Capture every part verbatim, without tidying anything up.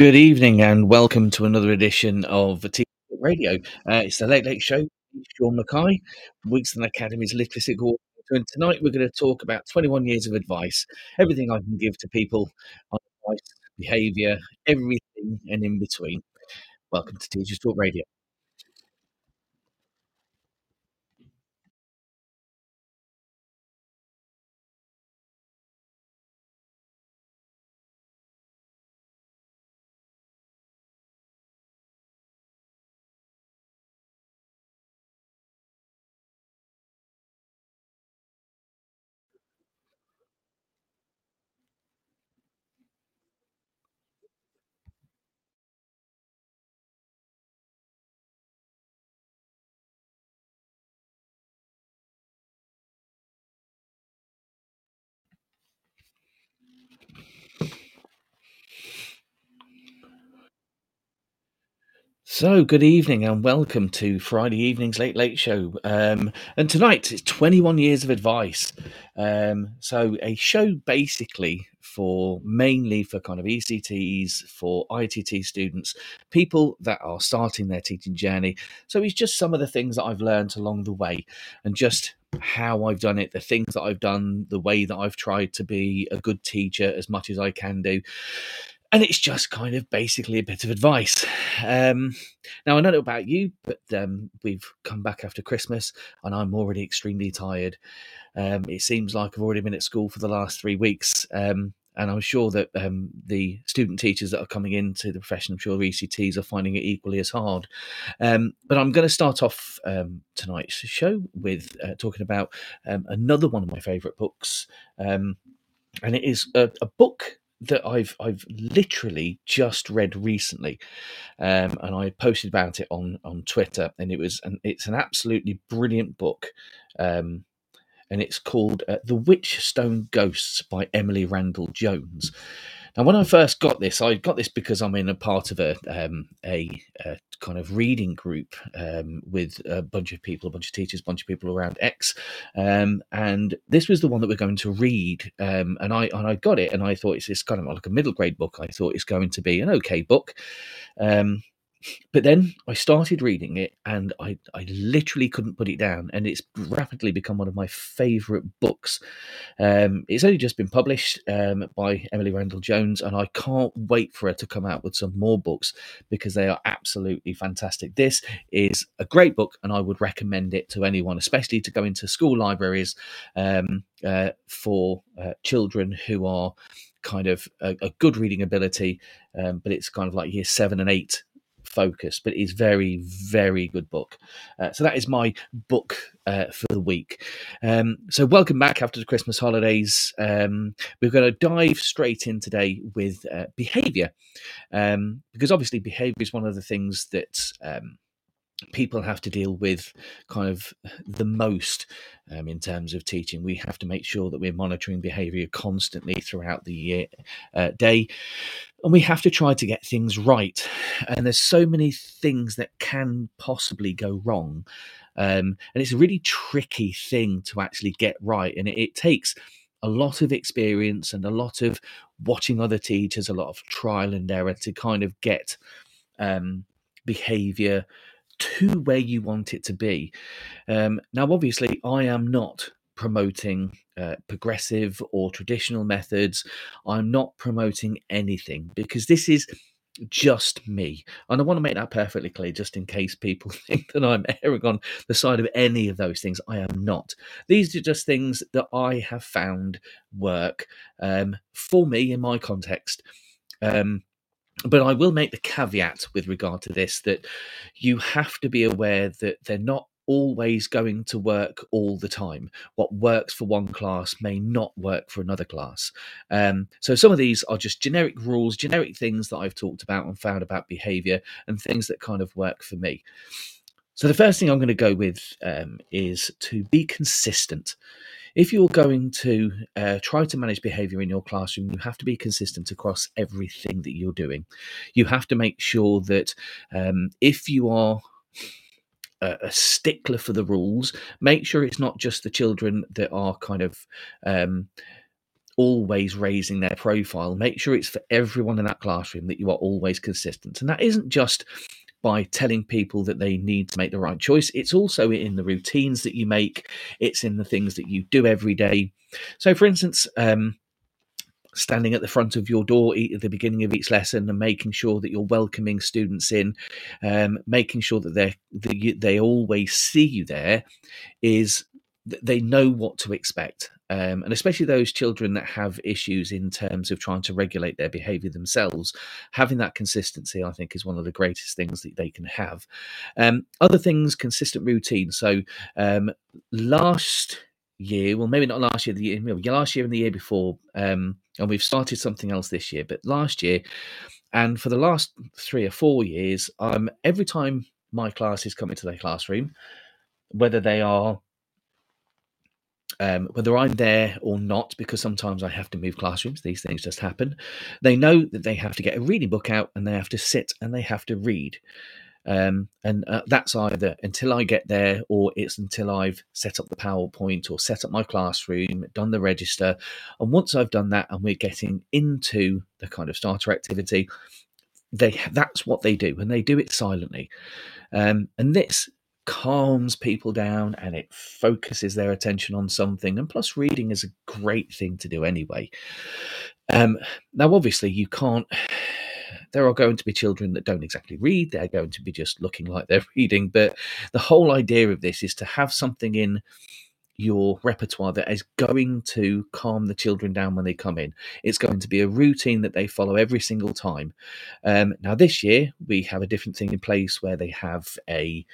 Good evening and welcome to another edition of Teachers Talk Radio. Uh, it's The Late Late Show, Sean McKay, Weeksland Academy's Literacy Coordinator, and tonight we're going to talk about twenty-one years of advice, everything I can give to people on advice, behaviour, everything and in between. Welcome to Teachers Talk Radio. So good evening and welcome to Friday evening's Late Late Show. Um, and tonight it's twenty-one years of advice. Um, so a show basically for mainly for kind of E C Ts, for I T T students, people that are starting their teaching journey. So it's just some of the things that I've learned along the way and just how I've done it, the things that I've done, the way that I've tried to be a good teacher as much as I can do. And it's just kind of basically a bit of advice. Um, now, I don't know about you, but um, we've come back after Christmas and I'm already extremely tired. Um, it seems like I've already been at school for the last three weeks. Um, and I'm sure that um, the student teachers that are coming into the profession, I'm sure E C Ts are finding it equally as hard. Um, but I'm going to start off um, tonight's show with uh, talking about um, another one of my favourite books. Um, and it is a, a book that I've I've literally just read recently, um, and I posted about it on, on Twitter, and it was an, it's an absolutely brilliant book, um, and it's called uh, The Witchstone Ghosts by Emily Randall-Jones. Now, when I first got this, I got this because I'm in a part of a um, a, a kind of reading group um, with a bunch of people, a bunch of teachers, a bunch of people around X, um, and this was the one that we're going to read, um, and I and I got it, and I thought it's this kind of like a middle grade book. I thought it's going to be an okay book, um, but then I started reading it, and I I literally couldn't put it down, and it's rapidly become one of my favourite books. Um, it's only just been published um, by Emily Randall-Jones, and I can't wait for her to come out with some more books because they are absolutely fantastic. This is a great book, and I would recommend it to anyone, especially to go into school libraries um, uh, for uh, children who are kind of a, a good reading ability, um, but it's kind of like year seven and eight focus, but it's very, very good book. Uh, so that is my book uh, for the week. Um, so welcome back after the Christmas holidays. Um, we're going to dive straight in today with uh, behaviour, um, because obviously behaviour is one of the things that um, people have to deal with kind of the most um, in terms of teaching. We have to make sure that we're monitoring behaviour constantly throughout the year, uh, day. And we have to try to get things right. And there's so many things that can possibly go wrong. Um, and it's a really tricky thing to actually get right. And it, it takes a lot of experience and a lot of watching other teachers, a lot of trial and error to kind of get um, behaviour to where you want it to be. Um, now, obviously, I am not promoting uh, progressive or traditional methods. I'm not promoting anything because this is just me. And I want to make that perfectly clear just in case people think that I'm erring on the side of any of those things. I am not. These are just things that I have found work um, for me in my context. Um, but I will make the caveat with regard to this that you have to be aware that they're not always going to work all the time. What works for one class may not work for another class. Um, so some of these are just generic rules, generic things that I've talked about and found about behaviour and things that kind of work for me. So the first thing I'm going to go with um, is to be consistent. If you're going to uh, try to manage behaviour in your classroom, you have to be consistent across everything that you're doing. You have to make sure that um, if you are a stickler for the rules, make sure it's not just the children that are kind of um, always raising their profile. Make sure it's for everyone in that classroom that you are always consistent. And that isn't just by telling people that they need to make the right choice. It's also in the routines that you make. It's in the things that you do every day. So, for instance, um, standing at the front of your door at the beginning of each lesson and making sure that you're welcoming students in, um, making sure that they that they always see you there, is that they know what to expect. Um, and especially those children that have issues in terms of trying to regulate their behaviour themselves, having that consistency, I think, is one of the greatest things that they can have. Um, other things, consistent routine. So um, last year, well, maybe not last year, the year, last year and the year before, um, and we've started something else this year, but last year, and for the last three or four years, um, every time my classes come into their classroom, whether they are Um, whether I'm there or not, because sometimes I have to move classrooms, these things just happen, they know that they have to get a reading book out and they have to sit and they have to read. Um, and uh, that's either until I get there, or it's until I've set up the PowerPoint or set up my classroom, done the register. And once I've done that and we're getting into the kind of starter activity, they that's what they do, and they do it silently. Um, and this calms people down and it focuses their attention on something, and plus reading is a great thing to do anyway. Um now obviously you can't there are going to be children that don't exactly read. They're going to be just looking like they're reading, but the whole idea of this is to have something in your repertoire that is going to calm the children down when they come in. It's going to be a routine that they follow every single time. Um now this year we have a different thing in place where they have a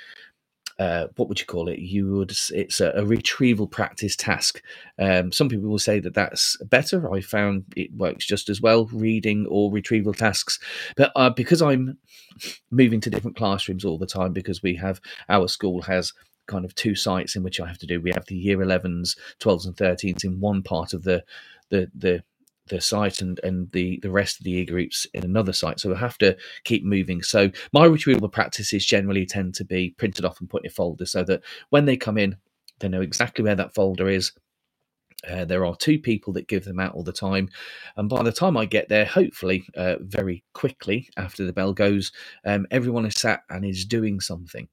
Uh, what would you call it? You would. It's a, a retrieval practice task. Um, some people will say that that's better. I found it works just as well, reading or retrieval tasks. But uh, because I'm moving to different classrooms all the time, because we have our school has kind of two sites in which I have to do. We have the year elevens, twelves, and thirteens in one part of the the the. the site, and and the the rest of the year groups in another site, so we'll have to keep moving. So my retrieval practices generally tend to be printed off and put in a folder, so that when they come in they know exactly where that folder is. Uh, there are two people that give them out all the time, and by the time I get there, hopefully uh, very quickly after the bell goes, um, everyone is sat and is doing something.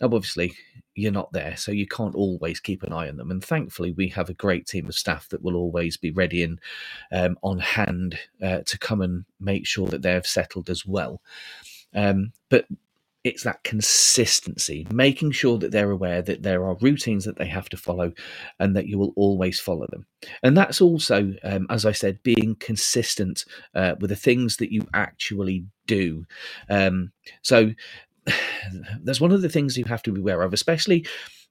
Now obviously you're not there, so you can't always keep an eye on them, and thankfully we have a great team of staff that will always be ready and um, on hand uh, to come and make sure that they've settled as well. Um, but it's that consistency, making sure that they're aware that there are routines that they have to follow and that you will always follow them. And that's also, um, as I said, being consistent uh, with the things that you actually do. Um, so that's one of the things you have to be aware of, especially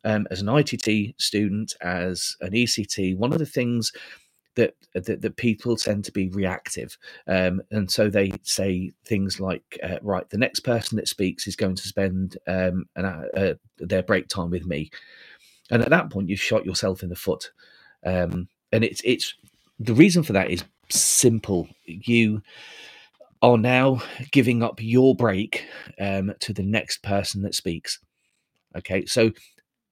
um, as an I T T student, as an E C T. One of the things that that, that people tend to be reactive, um, and so they say things like, uh, right, the next person that speaks is going to spend um, an, uh, their break time with me. And at that point, you've shot yourself in the foot. Um, and it's it's the reason for that is simple. You are now giving up your break um, to the next person that speaks. Okay, so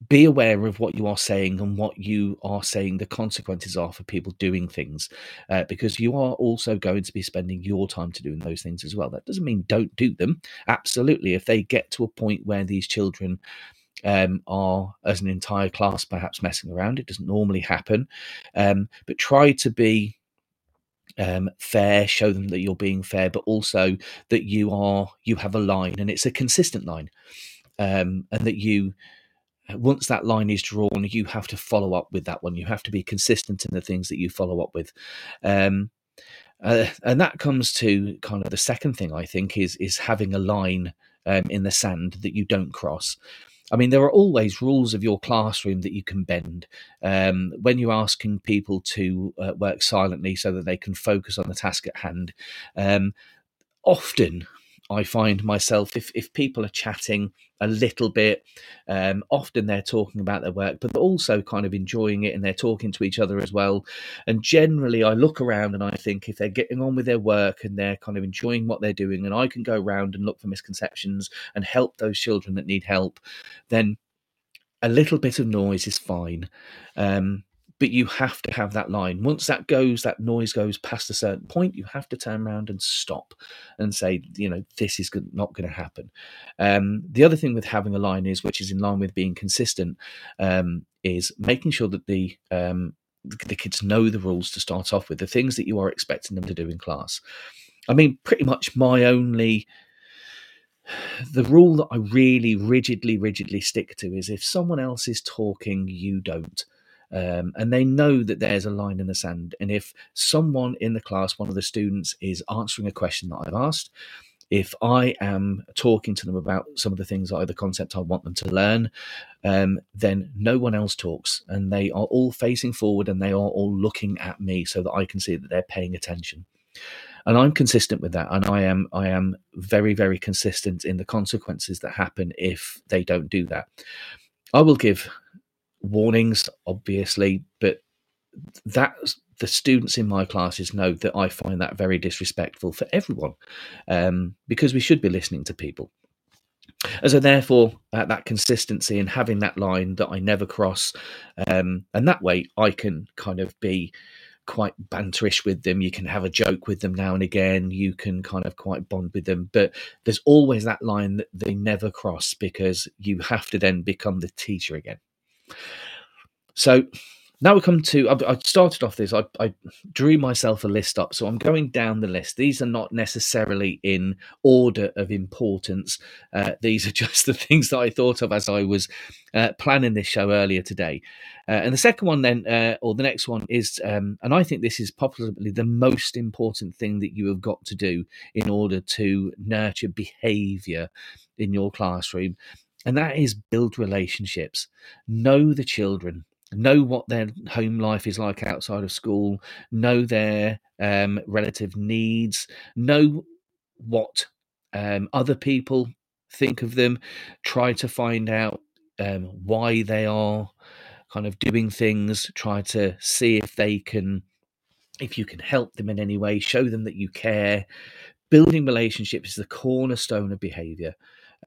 be aware of what you are saying and what you are saying the consequences are for people doing things, uh, because you are also going to be spending your time to doing those things as well. That doesn't mean don't do them. Absolutely. If they get to a point where these children um, are, as an entire class, perhaps messing around, it doesn't normally happen, um, but try to be Um, fair, show them that you're being fair, but also that you are you have a line, and it's a consistent line, um, and that you, once that line is drawn, you have to follow up with that one. You have to be consistent in the things that you follow up with, um, uh, and that comes to kind of the second thing, I think, is is having a line um, in the sand that you don't cross. I mean, there are always rules of your classroom that you can bend. Um, when you're asking people to uh, work silently so that they can focus on the task at hand, um, often I find myself, if, if people are chatting a little bit, um, often they're talking about their work, but also kind of enjoying it, and they're talking to each other as well. And generally I look around and I think, if they're getting on with their work and they're kind of enjoying what they're doing, and I can go around and look for misconceptions and help those children that need help, then a little bit of noise is fine. Um, but you have to have that line. Once that goes, that noise goes past a certain point, you have to turn around and stop and say, you know, this is not going to happen. Um, the other thing with having a line is, which is in line with being consistent, um, is making sure that the um, the kids know the rules to start off with, the things that you are expecting them to do in class. I mean, pretty much my only... The rule that I really rigidly, rigidly stick to is if someone else is talking, you don't. Um, and they know that there's a line in the sand. And if someone in the class, one of the students, is answering a question that I've asked, if I am talking to them about some of the things that are the concept I want them to learn, um, then no one else talks. And they are all facing forward and they are all looking at me so that I can see that they're paying attention. And I'm consistent with that, and I am I am very, very consistent in the consequences that happen if they don't do that. I will give warnings, obviously, but that the students in my classes know that I find that very disrespectful for everyone, um, because we should be listening to people. And so therefore, uh, that consistency and having that line that I never cross, um, and that way I can kind of be quite banterish with them. You can have a joke with them now and again, you can kind of quite bond with them, but there's always that line that they never cross, because you have to then become the teacher again. So now we come to, I started off this, I, I drew myself a list up, so I'm going down the list. These are not necessarily in order of importance. Uh, these are just the things that I thought of as I was uh, planning this show earlier today. Uh, and the second one then, uh, or the next one is, um, and I think this is possibly the most important thing that you have got to do in order to nurture behaviour in your classroom, and that is build relationships. Know the children. Know what their home life is like outside of school, know their um, relative needs, know what um, other people think of them, try to find out um, why they are kind of doing things, try to see if they can, if you can help them in any way, show them that you care. Building relationships is the cornerstone of behaviour.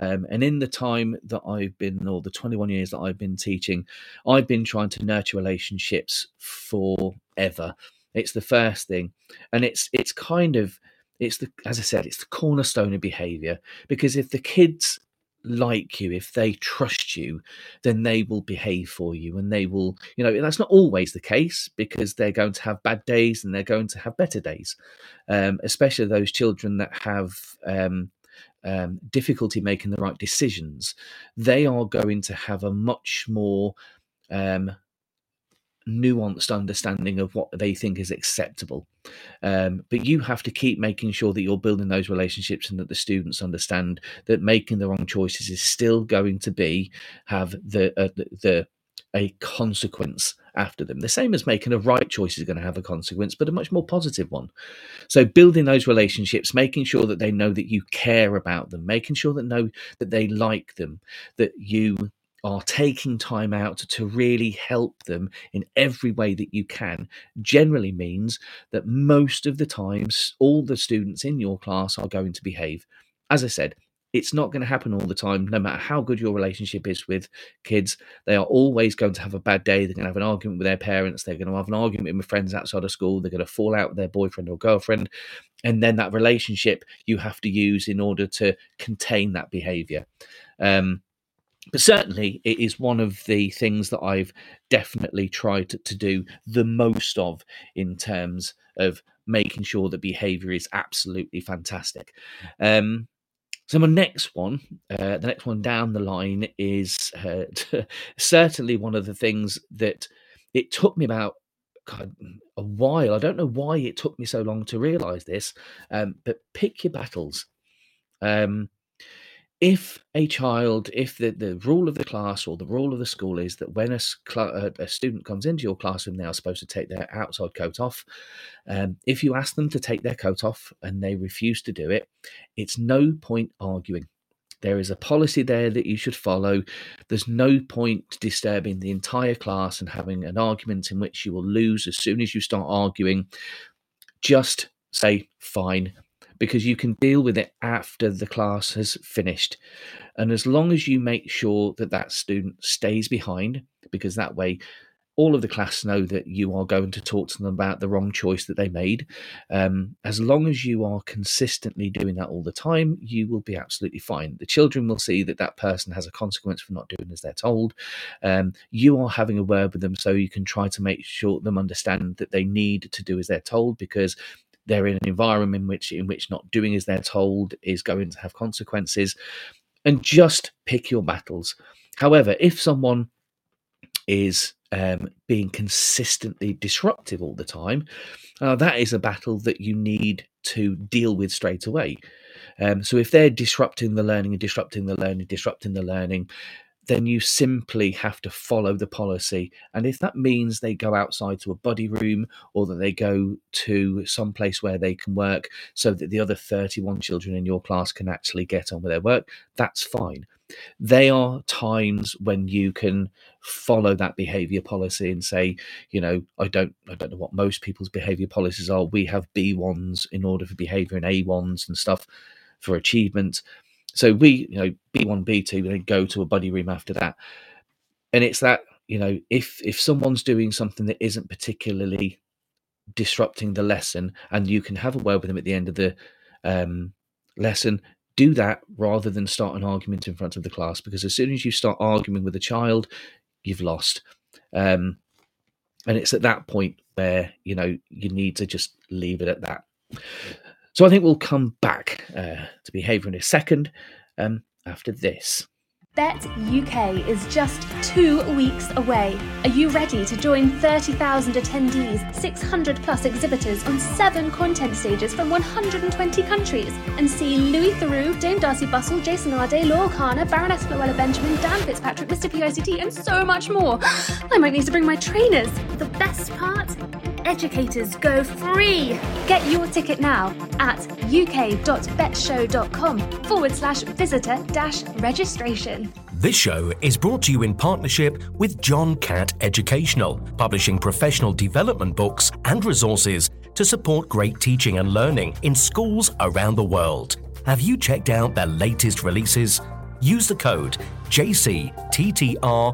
Um, and in the time that I've been, or the twenty-one years that I've been teaching, I've been trying to nurture relationships forever. It's the first thing. And it's it's kind of, it's the, as I said, it's the cornerstone of behaviour. Because if the kids like you, if they trust you, then they will behave for you. And they will, you know, that's not always the case, because they're going to have bad days and they're going to have better days. Um, especially those children that have... Um, Um, difficulty making the right decisions, they are going to have a much more um, nuanced understanding of what they think is acceptable. Um, but you have to keep making sure that you're building those relationships and that the students understand that making the wrong choices is still going to be have the uh, the, the a consequence after them, the same as making a right choice is going to have a consequence, but a much more positive one. So building those relationships, making sure that they know that you care about them, making sure that know that they like them, that you are taking time out to really help them in every way that you can, generally means that most of the times all the students in your class are going to behave. As I said, it's not going to happen all the time, no matter how good your relationship is with kids. They are always going to have a bad day. They're going to have an argument with their parents. They're going to have an argument with friends outside of school. They're going to fall out with their boyfriend or girlfriend. And then that relationship you have to use in order to contain that behaviour. Um, but certainly it is one of the things that I've definitely tried to, to do the most of in terms of making sure that behaviour is absolutely fantastic. Um So my next one, uh, the next one down the line is uh, certainly one of the things that it took me about God, a while. I don't know why it took me so long to realise this, um, but pick your battles. Um, if a child, if the, the rule of the class or the rule of the school is that when a, cl- a student comes into your classroom, they are supposed to take their outside coat off. Um, if you ask them to take their coat off and they refuse to do it, it's no point arguing. There is a policy there that you should follow. There's no point disturbing the entire class and having an argument in which you will lose as soon as you start arguing. Just say, fine, because you can deal with it after the class has finished. And as long as you make sure that that student stays behind, because that way all of the class know that you are going to talk to them about the wrong choice that they made. Um, as long as you are consistently doing that all the time, you will be absolutely fine. The children will see that that person has a consequence for not doing as they're told. Um, you are having a word with them, so you can try to make sure them understand that they need to do as they're told, because they're in an environment in which, in which not doing as they're told is going to have consequences. And just pick your battles. However, if someone is um, being consistently disruptive all the time, uh, that is a battle that you need to deal with straight away. Um, so if they're disrupting the learning and disrupting the learning, disrupting the learning, then you simply have to follow the policy. And if that means they go outside to a buddy room, or that they go to some place where they can work so that the other thirty-one children in your class can actually get on with their work, that's fine. They are times when you can follow that behaviour policy and say, you know, I don't I don't know what most people's behaviour policies are. We have B ones in order for behaviour and A ones and stuff for achievement. So we, you know, B one, B two, then go to a buddy room after that. And it's that, you know, if if someone's doing something that isn't particularly disrupting the lesson, and you can have a word with them at the end of the um, lesson, do that rather than start an argument in front of the class. Because as soon as you start arguing with a child, you've lost. Um, and it's at that point where, you know, you need to just leave it at that. So I think we'll come back uh, to behaviour in a second um, after this. Bet U K is just two weeks away. Are you ready to join thirty thousand attendees, six hundred plus exhibitors on seven content stages from one hundred twenty countries, and see Louis Theroux, Dame Darcy Bustle, Jason Arday, Laura Karner, Baroness Floella Benjamin, Dan Fitzpatrick, Mister P I C T, and so much more? I might need to bring my trainers. The best part? Educators go free. Get your ticket now at uk.betshow.com forward slash visitor dash registration. This show is brought to you in partnership with John Catt Educational, publishing professional development books and resources to support great teaching and learning in schools around the world. Have you checked out their latest releases? Use the code J C T T R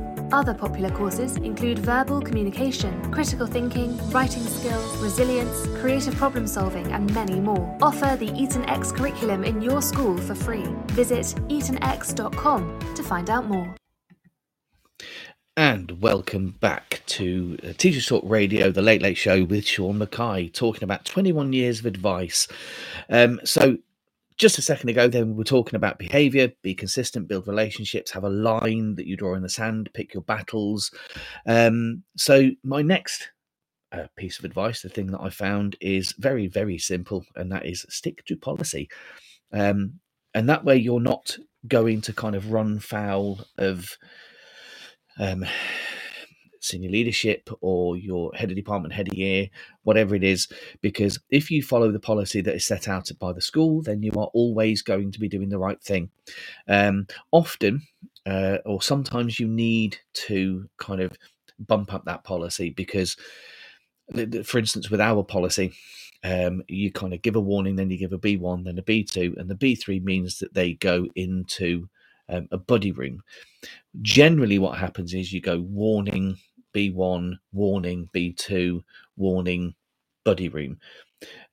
Other popular courses include verbal communication, critical thinking, writing skills, resilience, creative problem solving, and many more. Offer the EtonX curriculum in your school for free. Visit eton x dot com to find out more. And welcome back to Teachers Talk Radio, The Late Late Show with Sean McKay, talking about twenty-one years of advice. Um, so just a second ago, then, we were talking about behaviour. Be consistent, build relationships, have a line that you draw in the sand, pick your battles. Um, so my next uh, piece of advice, the thing that I found, is very, very simple, and that is stick to policy. Um, and that way you're not going to kind of run foul of um, senior leadership or your head of department, head of year, whatever it is, because if you follow the policy that is set out by the school, then you are always going to be doing the right thing. Um, often uh, or sometimes you need to kind of bump up that policy, because, for instance, with our policy, um, you kind of give a warning, then you give a B one, then a B two, and the B three means that they go into um, a buddy room. Generally what happens is you go warning, B one, warning, B two, warning, buddy room.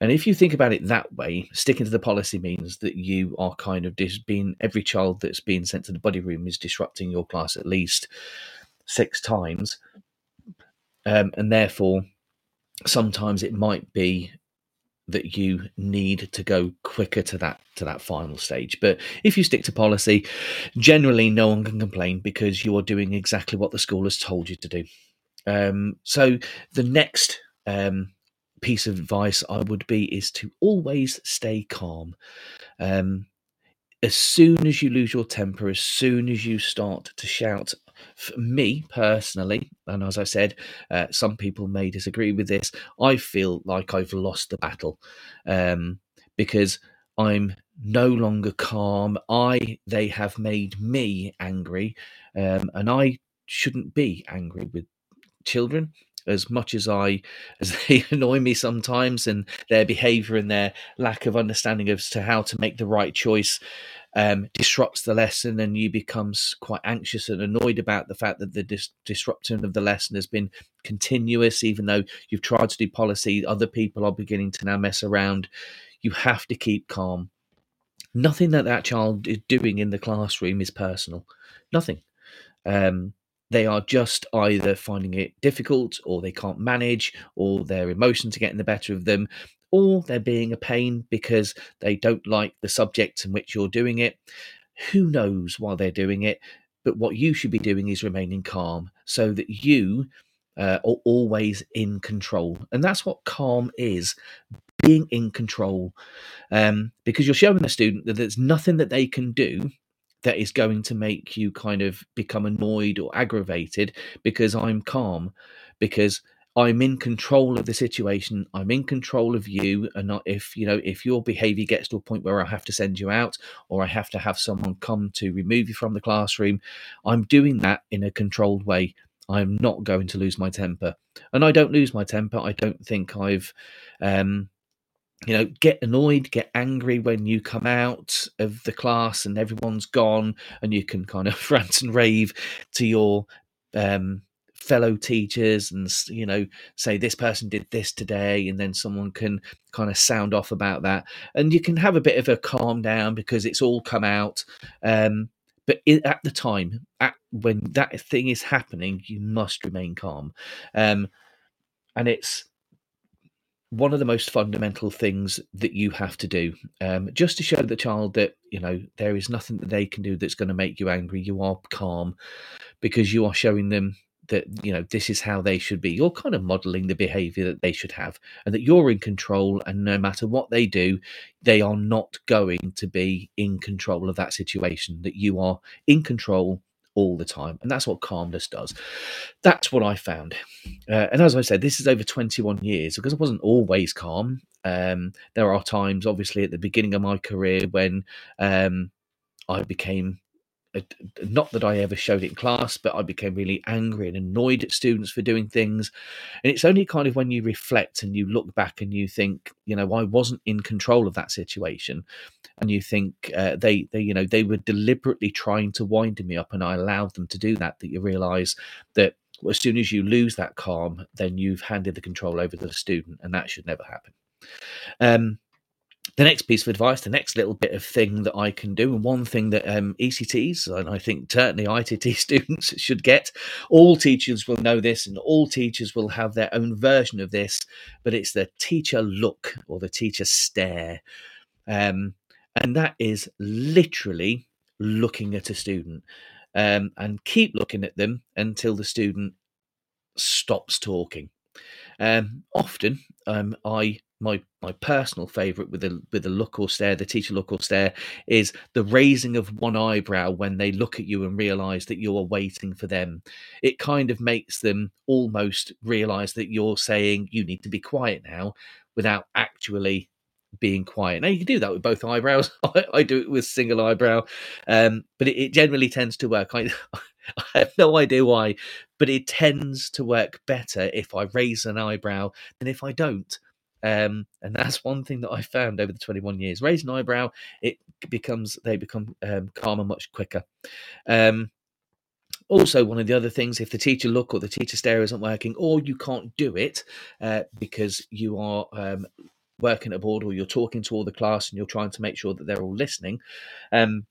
And if you think about it that way, sticking to the policy means that you are kind of dis- being, every child that's being sent to the buddy room is disrupting your class at least six times. Um, and therefore, sometimes it might be that you need to go quicker to that to that final stage. But if you stick to policy, generally no one can complain, because you are doing exactly what the school has told you to do. Um, so the next um, piece of advice I would be is to always stay calm. Um, as soon as you lose your temper, as soon as you start to shout, for me personally, and as I said, uh, some people may disagree with this, I feel like I've lost the battle um, because I'm no longer calm. I they have made me angry, um, and I shouldn't be angry with children. As much as I, as they annoy me sometimes, and their behaviour and their lack of understanding as to how to make the right choice um, disrupts the lesson, and you become quite anxious and annoyed about the fact that the dis- disruption of the lesson has been continuous, even though you've tried to do policy, other people are beginning to now mess around. You have to keep calm. Nothing that that child is doing in the classroom is personal. Nothing. Um, They are just either finding it difficult, or they can't manage, or their emotions are getting the better of them, or they're being a pain because they don't like the subject in which you're doing it. Who knows why they're doing it? But what you should be doing is remaining calm so that you uh, are always in control. And that's what calm is, being in control, um, because you're showing the student that there's nothing that they can do that is going to make you kind of become annoyed or aggravated, because I'm calm, because I'm in control of the situation. I'm in control of you. And not if, you know, if your behavior gets to a point where I have to send you out, or I have to have someone come to remove you from the classroom, I'm doing that in a controlled way. I'm not going to lose my temper. And I don't lose my temper. I don't think I've, um, you know, get annoyed, get angry when you come out of the class and everyone's gone and you can kind of rant and rave to your um, fellow teachers and, you know, say this person did this today, and then someone can kind of sound off about that. And you can have a bit of a calm down because it's all come out. Um, but at the time, at, when that thing is happening, you must remain calm. Um, and it's one of the most fundamental things that you have to do, um, just to show the child that, you know, there is nothing that they can do that's going to make you angry. You are calm, because you are showing them that, you know, this is how they should be. You're kind of modeling the behavior that they should have, and that you're in control, and no matter what they do, they are not going to be in control of that situation, that you are in control all the time. And that's what calmness does. That's what I found. Uh, and as I said, this is over twenty-one years, because I wasn't always calm. Um, there are times, obviously, at the beginning of my career when um, I became, a, not that I ever showed it in class, but I became really angry and annoyed at students for doing things. And it's only kind of when you reflect and you look back and you think, you know, I wasn't in control of that situation. And you think uh, they, they, you know, they were deliberately trying to wind me up, and I allowed them to do that, that you realise that as soon as you lose that calm, then you've handed the control over to the student, and that should never happen. Um, the next piece of advice, the next little bit of thing that I can do, and one thing that um, E C Ts, and I think certainly I T T students should get, all teachers will know this, and all teachers will have their own version of this, but it's the teacher look, or the teacher stare. Um, And that is literally looking at a student um, and keep looking at them until the student stops talking. Um, often, um, I my my personal favourite with the with the look or stare, the teacher look or stare, is the raising of one eyebrow when they look at you and realise that you are waiting for them. It kind of makes them almost realise that you're saying you need to be quiet now, without actually being quiet. Now you can do that with both eyebrows. I, I do it with single eyebrow, um, but it, it generally tends to work. I, I have no idea why, but it tends to work better if I raise an eyebrow than if I don't. Um, and that's one thing that I found over the twenty-one years. Raise an eyebrow, it becomes they become um, calmer much quicker. Um, Also, one of the other things, if the teacher look or the teacher stare isn't working, or you can't do it uh, because you are Um, working at a board, or you're talking to all the class and you're trying to make sure that they're all listening, um,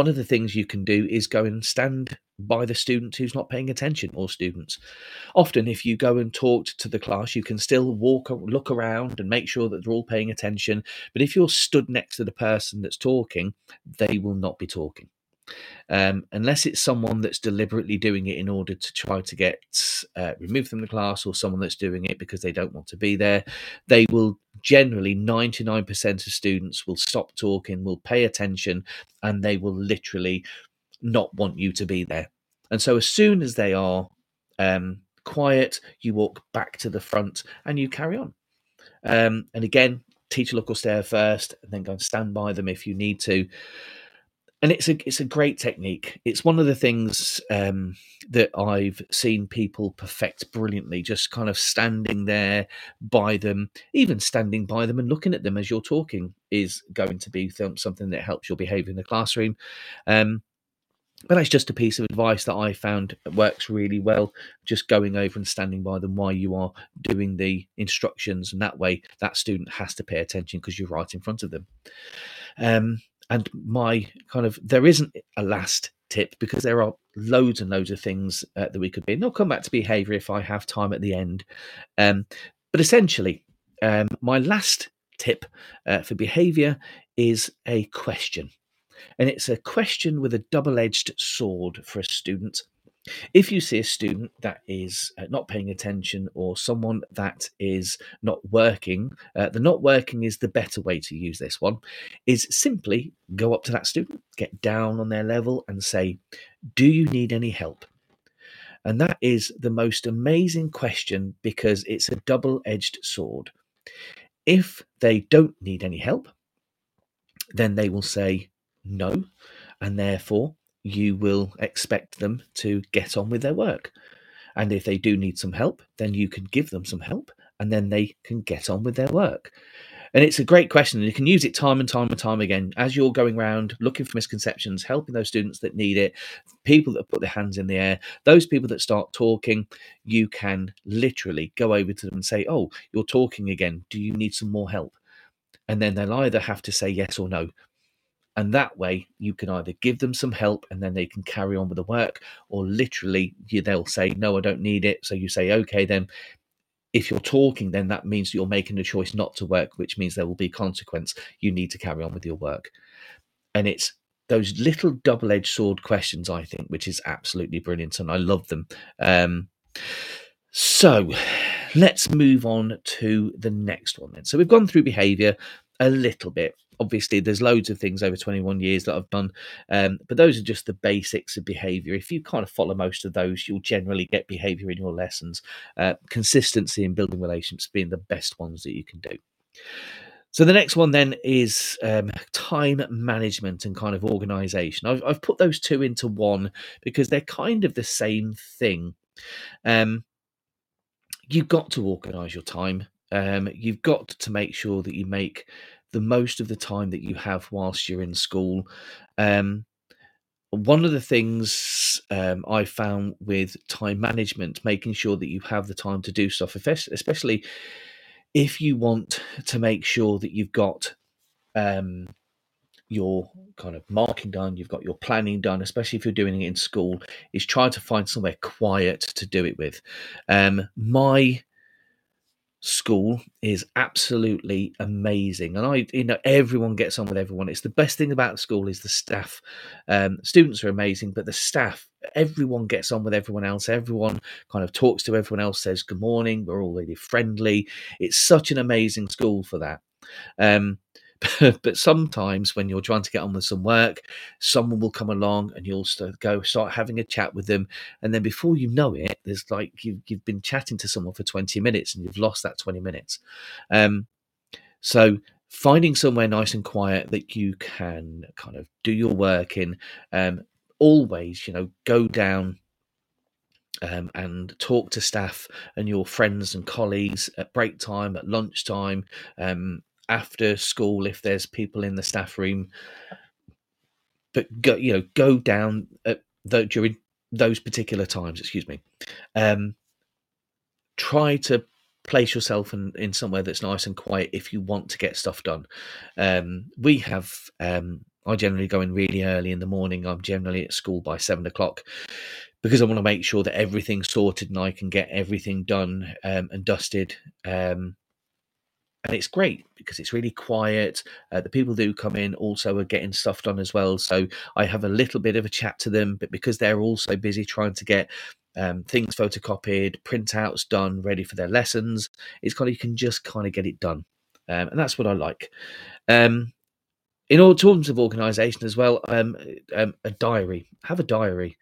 one of the things you can do is go and stand by the student who's not paying attention, or students. Often, if you go and talk to the class, you can still walk, look around and make sure that they're all paying attention. But if you're stood next to the person that's talking, they will not be talking. Um, unless it's someone that's deliberately doing it in order to try to get uh, removed from the class, or someone that's doing it because they don't want to be there, they will generally, ninety-nine percent of students will stop talking, will pay attention, and they will literally not want you to be there. And so as soon as they are um, quiet, you walk back to the front and you carry on. Um, and again, teacher look or stare first, and then go and stand by them if you need to. And it's a it's a great technique. It's one of the things um, that I've seen people perfect brilliantly, just kind of standing there by them, even standing by them and looking at them as you're talking is going to be something that helps your behaviour in the classroom. Um, but that's just a piece of advice that I found works really well, just going over and standing by them while you are doing the instructions. And that way, that student has to pay attention because you're right in front of them. Um And my kind of, there isn't a last tip because there are loads and loads of things uh, that we could be. And I'll come back to behaviour if I have time at the end. Um, but essentially, um, my last tip uh, for behaviour is a question. And it's a question with a double-edged sword for a student. If you see a student that is not paying attention or someone that is not working, uh, the not working is the better way to use this one, is simply go up to that student, get down on their level and say, do you need any help? And that is the most amazing question because it's a double-edged sword. If they don't need any help, then they will say no, and therefore you will expect them to get on with their work. And if they do need some help, then you can give them some help and then they can get on with their work. And it's a great question. And you can use it time and time and time again as you're going around looking for misconceptions, helping those students that need it, people that put their hands in the air, those people that start talking. You can literally go over to them and say, oh, you're talking again. Do you need some more help? And then they'll either have to say yes or no. And that way you can either give them some help and then they can carry on with the work, or literally they'll say, no, I don't need it. So you say, OK, then if you're talking, then that means you're making a choice not to work, which means there will be consequence. You need to carry on with your work. And it's those little double-edged sword questions, I think, which is absolutely brilliant. And I love them. Um, so let's move on to the next one then. So we've gone through behaviour a little bit. Obviously, there's loads of things over twenty-one years that I've done, um, but those are just the basics of behaviour. If you kind of follow most of those, you'll generally get behaviour in your lessons. Uh, consistency and building relationships being the best ones that you can do. So the next one then is um, time management and kind of organisation. I've, I've put those two into one because they're kind of the same thing. Um, you've got to organise your time. Um, you've got to make sure that you make the most of the time that you have whilst you're in school. Um, one of the things um, I found with time management, making sure that you have the time to do stuff, especially if you want to make sure that you've got um, your kind of marking done, you've got your planning done, especially if you're doing it in school, is try to find somewhere quiet to do it with. Um, my... School is absolutely amazing, and I, you know, everyone gets on with everyone. It's the best thing about school is the staff. Um, students are amazing, but the staff, everyone gets on with everyone else. Everyone kind of talks to everyone else, says good morning. We're all really friendly. It's such an amazing school for that. Um, but sometimes when you're trying to get on with some work, someone will come along and you'll start, go start having a chat with them. And then before you know it, there's like you've, you've been chatting to someone for twenty minutes and you've lost that twenty minutes. Um, so finding somewhere nice and quiet that you can kind of do your work in. Um, always, you know, go down Um, and talk to staff and your friends and colleagues at break time, at lunchtime, um, after school if there's people in the staff room. But go, you know, go down at the, during those particular times. Excuse me. Um, try to place yourself in, in somewhere that's nice and quiet if you want to get stuff done. Um, we have. Um, I generally go in really early in the morning. I'm generally at school by seven o'clock. Because I want to make sure that everything's sorted and I can get everything done um, and dusted um, and it's great because it's really quiet. Uh, the people that do come in also are getting stuff done as well, so I have a little bit of a chat to them, but because they're also busy trying to get um, things photocopied, printouts done, ready for their lessons, it's kind of, you can just kind of get it done, um, and that's what I like. Um, in all terms of organisation as well, um, um, a diary. Have a diary,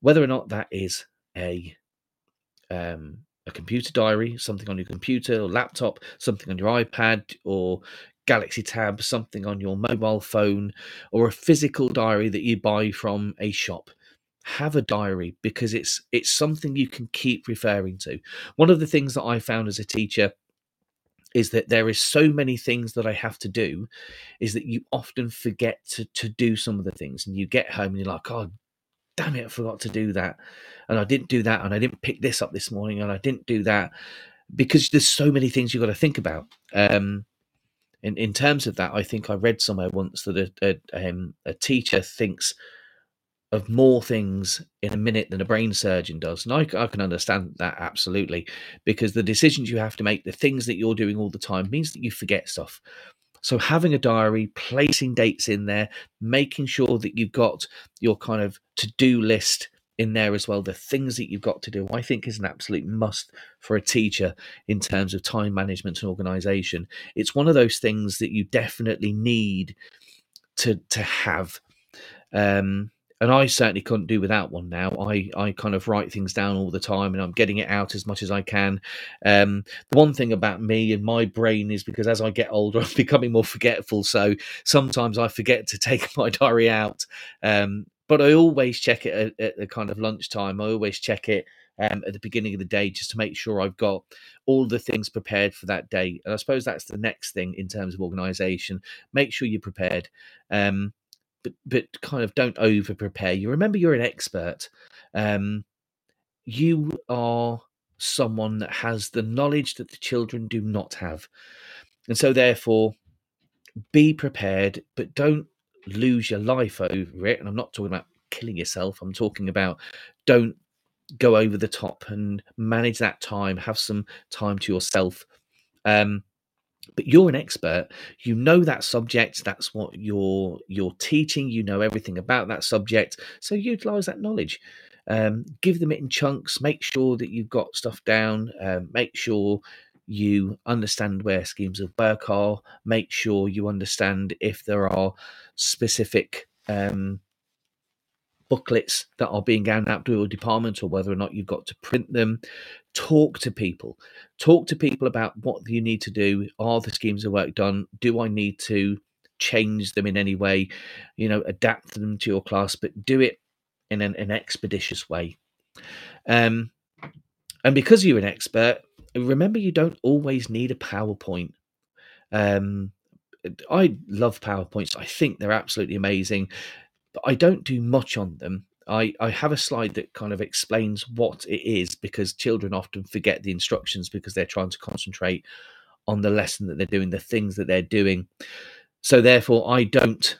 whether or not that is a um, a computer diary, something on your computer or laptop, something on your iPad or Galaxy Tab, something on your mobile phone, or a physical diary that you buy from a shop. Have a diary because it's it's something you can keep referring to. One of the things that I found as a teacher is that there is so many things that I have to do, is that you often forget to, to do some of the things, and you get home and you're like, oh, damn it, I forgot to do that. And I didn't do that. And I didn't pick this up this morning. And I didn't do that, because there's so many things you've got to think about. Um, in, in terms of that, I think I read somewhere once that a, a, um, a teacher thinks of more things in a minute than a brain surgeon does. And I, I can understand that absolutely, because the decisions you have to make, the things that you're doing all the time, means that you forget stuff. So having a diary, placing dates in there, making sure that you've got your kind of to-do list in there as well, the things that you've got to do, I think is an absolute must for a teacher in terms of time management and organisation. It's one of those things that you definitely need to, to have. Um, And I certainly couldn't do without one now. I, I kind of write things down all the time, and I'm getting it out as much as I can. Um, the one thing about me and my brain is, because as I get older, I'm becoming more forgetful. So sometimes I forget to take my diary out. Um, but I always check it at, at the kind of lunchtime. I always check it um, at the beginning of the day, just to make sure I've got all the things prepared for that day. And I suppose that's the next thing in terms of organisation. Make sure you're prepared. Um But, but kind of don't over prepare. You remember you're an expert. Um, you are someone that has the knowledge that the children do not have. And so therefore be prepared, but don't lose your life over it. And I'm not talking about killing yourself. I'm talking about don't go over the top and manage that time. Have some time to yourself. Um, But you're an expert, you know that subject, that's what you're you're teaching, you know everything about that subject, so utilise that knowledge. Um, give them it in chunks, make sure that you've got stuff down, um, make sure you understand where schemes of work are, make sure you understand if there are specific um, booklets that are being handed out to your department, or whether or not you've got to print them. Talk to people. Talk to people about what you need to do. Are the schemes of work done? Do I need to change them in any way? You know, adapt them to your class, but do it in an, an expeditious way. Um, and because you're an expert, remember you don't always need a PowerPoint. Um, I love PowerPoints. I think they're absolutely amazing. But I don't do much on them. I, I have a slide that kind of explains what it is, because children often forget the instructions because they're trying to concentrate on the lesson that they're doing, the things that they're doing. So therefore, I don't.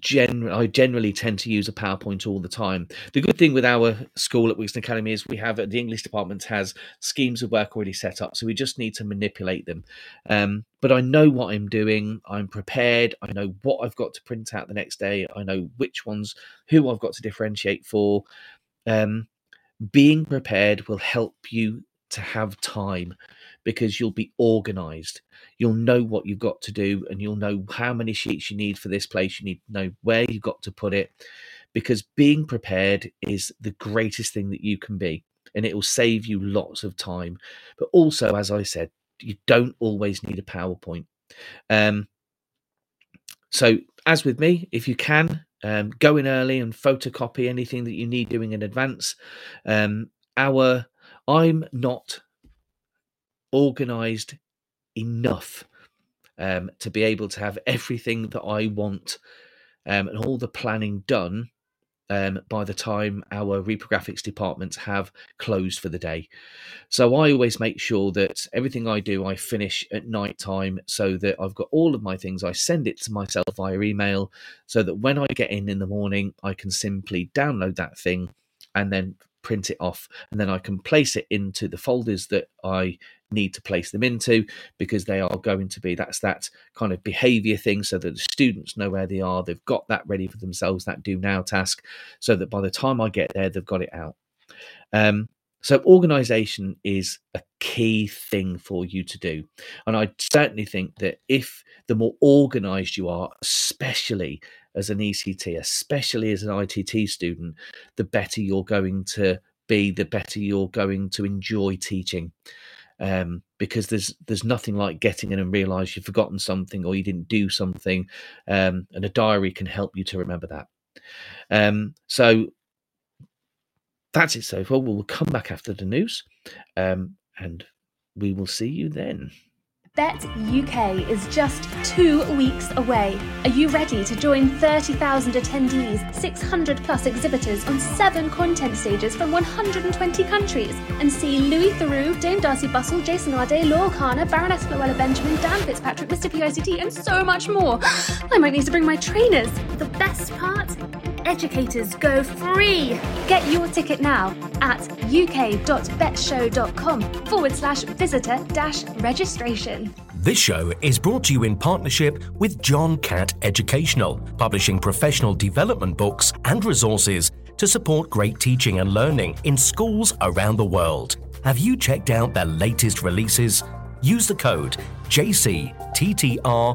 Gen- I generally tend to use a PowerPoint all the time. The good thing with our school at Weeksland Academy is we have, the English department has schemes of work already set up, so we just need to manipulate them. Um, but I know what I'm doing. I'm prepared. I know what I've got to print out the next day. I know which ones, who I've got to differentiate for. Um, being prepared will help you to have time, because you'll be organised. You'll know what you've got to do, and you'll know how many sheets you need for this place. You need to know where you've got to put it, because being prepared is the greatest thing that you can be, and it will save you lots of time. But also, as I said, you don't always need a PowerPoint. Um, so as with me, if you can, um, go in early and photocopy anything that you need doing in advance. Um, our, I'm not... organised enough um, to be able to have everything that I want um, and all the planning done um, by the time our reprographics departments have closed for the day. So I always make sure that everything I do, I finish at night time, so that I've got all of my things. I send it to myself via email, so that when I get in in the morning, I can simply download that thing and then print it off, and then I can place it into the folders that I need to place them into, because they are going to be, that's that kind of behavior thing, so that the students know where they are, they've got that ready for themselves, that do now task, so that by the time I get there, they've got it out. Um, so organization is a key thing for you to do. And I certainly think that if the more organized you are, especially as an E C T, especially as an I T T student, the better you're going to be, the better you're going to enjoy teaching. Um, because there's there's nothing like getting in and realise you've forgotten something or you didn't do something, um, and a diary can help you to remember that. Um, so that's it so far. We'll come back after the news, um, and we will see you then. Bet U K is just two weeks away. Are you ready to join thirty thousand attendees, six hundred plus exhibitors on seven content stages from one hundred twenty countries, and see Louis Theroux, Dame Darcy Bustle, Jason Arday, Laura Karner, Baroness Floella Benjamin, Dan Fitzpatrick, Mister P I C T, and so much more? I might need to bring my trainers. The best part? Educators go free. Get your ticket now at uk.betshow.com forward slash visitor dash registration. This show is brought to you in partnership with John Catt Educational, publishing professional development books and resources to support great teaching and learning in schools around the world. Have you checked out their latest releases? Use the code J C T T R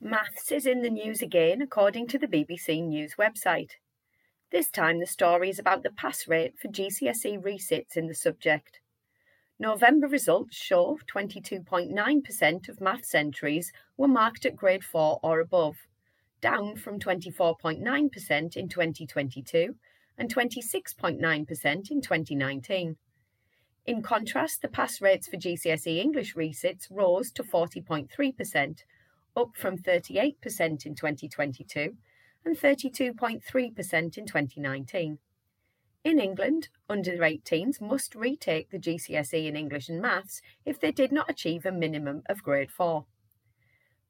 Maths is in the news again, according to the B B C News website. This time the story is about the pass rate for G C S E resits in the subject. November results show twenty-two point nine percent of maths entries were marked at grade four or above, down from twenty-four point nine percent in twenty twenty-two and twenty-six point nine percent in twenty nineteen. In contrast, the pass rates for G C S E English resits rose to forty point three percent, up from thirty-eight percent in twenty twenty-two and thirty-two point three percent in twenty nineteen. In England, under eighteens must retake the G C S E in English and Maths if they did not achieve a minimum of Grade four.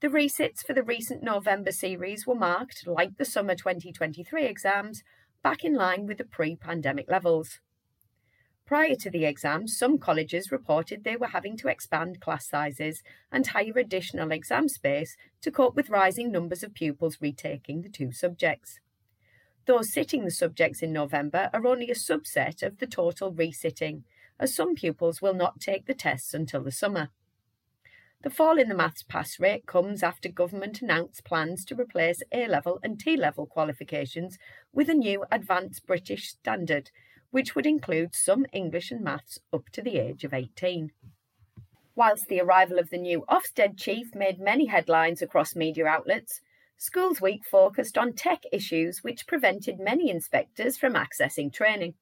The resits for the recent November series were marked, like the summer twenty twenty-three exams, back in line with the pre-pandemic levels. Prior to the exams, some colleges reported they were having to expand class sizes and hire additional exam space to cope with rising numbers of pupils retaking the two subjects. Those sitting the subjects in November are only a subset of the total resitting, as some pupils will not take the tests until the summer. The fall in the maths pass rate comes after government announced plans to replace A-level and T-level qualifications with a new Advanced British Standard, which would include some English and Maths up to the age of eighteen. Whilst the arrival of the new Ofsted chief made many headlines across media outlets, Schools Week focused on tech issues which prevented many inspectors from accessing training.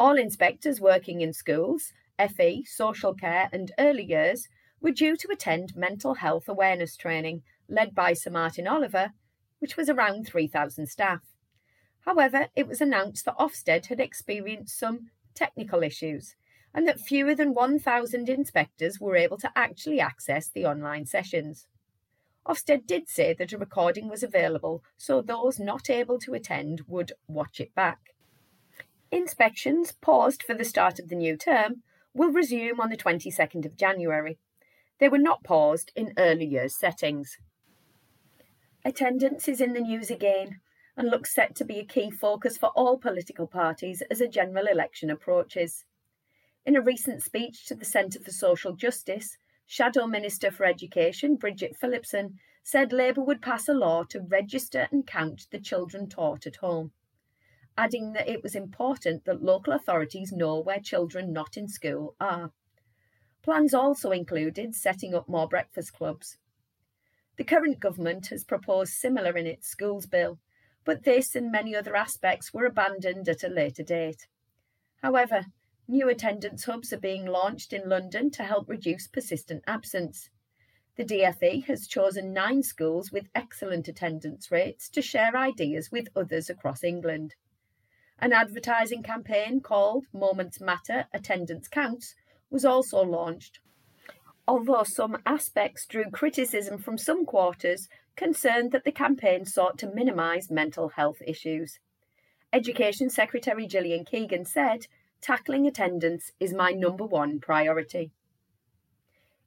All inspectors working in schools, F E, social care and early years were due to attend mental health awareness training led by Sir Martin Oliver, which was around three thousand staff. However, it was announced that Ofsted had experienced some technical issues and that fewer than one thousand inspectors were able to actually access the online sessions. Ofsted did say that a recording was available, so those not able to attend would watch it back. Inspections, paused for the start of the new term, will resume on the twenty-second of January. They were not paused in early years settings. Attendance is in the news again and looks set to be a key focus for all political parties as a general election approaches. In a recent speech to the Centre for Social Justice, Shadow Minister for Education Bridget Phillipson said Labour would pass a law to register and count the children taught at home, adding that it was important that local authorities know where children not in school are. Plans also included setting up more breakfast clubs. The current government has proposed similar in its schools bill, but this and many other aspects were abandoned at a later date. However, new attendance hubs are being launched in London to help reduce persistent absence. The D f E has chosen nine schools with excellent attendance rates to share ideas with others across England. An advertising campaign called Moments Matter, Attendance Counts was also launched, although some aspects drew criticism from some quarters concerned that the campaign sought to minimise mental health issues. Education Secretary Gillian Keegan said, "Tackling attendance is my number one priority."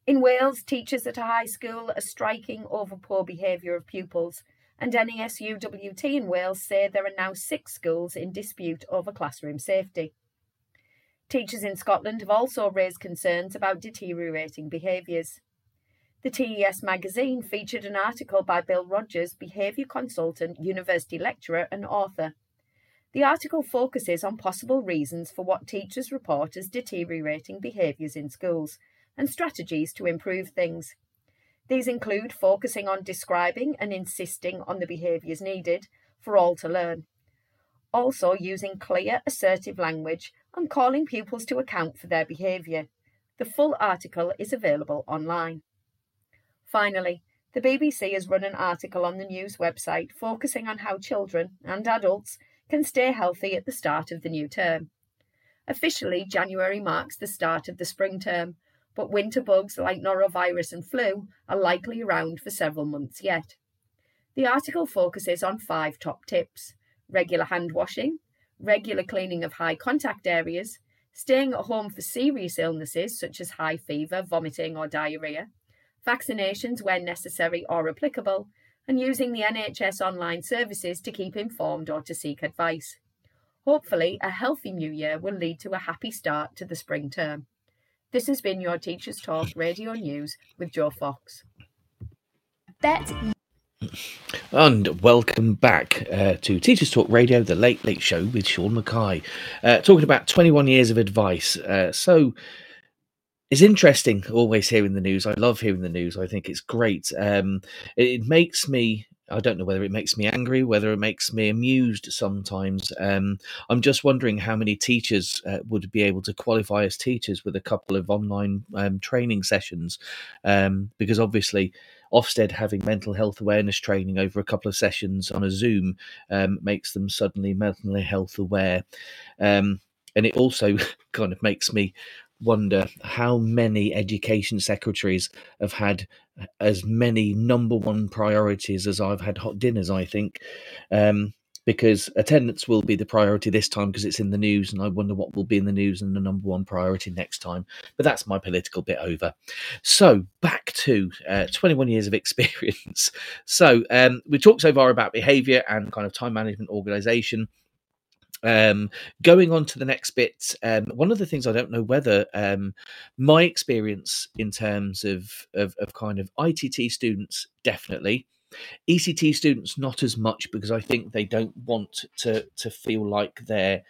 In Wales, teachers at a high school are striking over poor behaviour of pupils, and N E S U W T in Wales say there are now six schools in dispute over classroom safety. Teachers in Scotland have also raised concerns about deteriorating behaviours. The T E S magazine featured an article by Bill Rogers, behaviour consultant, university lecturer and author. The article focuses on possible reasons for what teachers report as deteriorating behaviours in schools and strategies to improve things. These include focusing on describing and insisting on the behaviours needed for all to learn. Also using clear, assertive language and calling pupils to account for their behaviour. The full article is available online. Finally, the B B C has run an article on the news website focusing on how children and adults can stay healthy at the start of the new term. Officially, January marks the start of the spring term, but winter bugs like norovirus and flu are likely around for several months yet. The article focuses on five top tips: regular hand washing, regular cleaning of high contact areas, staying at home for serious illnesses such as high fever, vomiting or diarrhoea, vaccinations where necessary or applicable, and using the N H S online services to keep informed or to seek advice. Hopefully, a healthy new year will lead to a happy start to the spring term. This has been your Teachers Talk Radio News with Joe Fox. Bet. And welcome back uh, to Teachers Talk Radio, The Late Late Show with Sean McKay. Uh, talking about twenty-one years of advice. Uh, so it's interesting always hearing the news. I love hearing the news. I think it's great. Um, it, it makes me... I don't know whether it makes me angry, whether it makes me amused sometimes. Um, I'm just wondering how many teachers uh, would be able to qualify as teachers with a couple of online um, training sessions, um, because obviously Ofsted having mental health awareness training over a couple of sessions on a Zoom um, makes them suddenly mentally health aware. Um, and it also kind of makes me wonder how many education secretaries have had as many number one priorities as I've had hot dinners, I think, um, because attendance will be the priority this time because it's in the news, and I wonder what will be in the news and the number one priority next time. But that's my political bit over. So back to uh, twenty-one years of experience. So um, we talked so far about behaviour and kind of time management, organisation. Um, going on to the next bit, um, one of the things I don't know whether um, my experience in terms of, of, of kind of I T T students, definitely. E C T students, not as much, because I think they don't want to, to feel like they're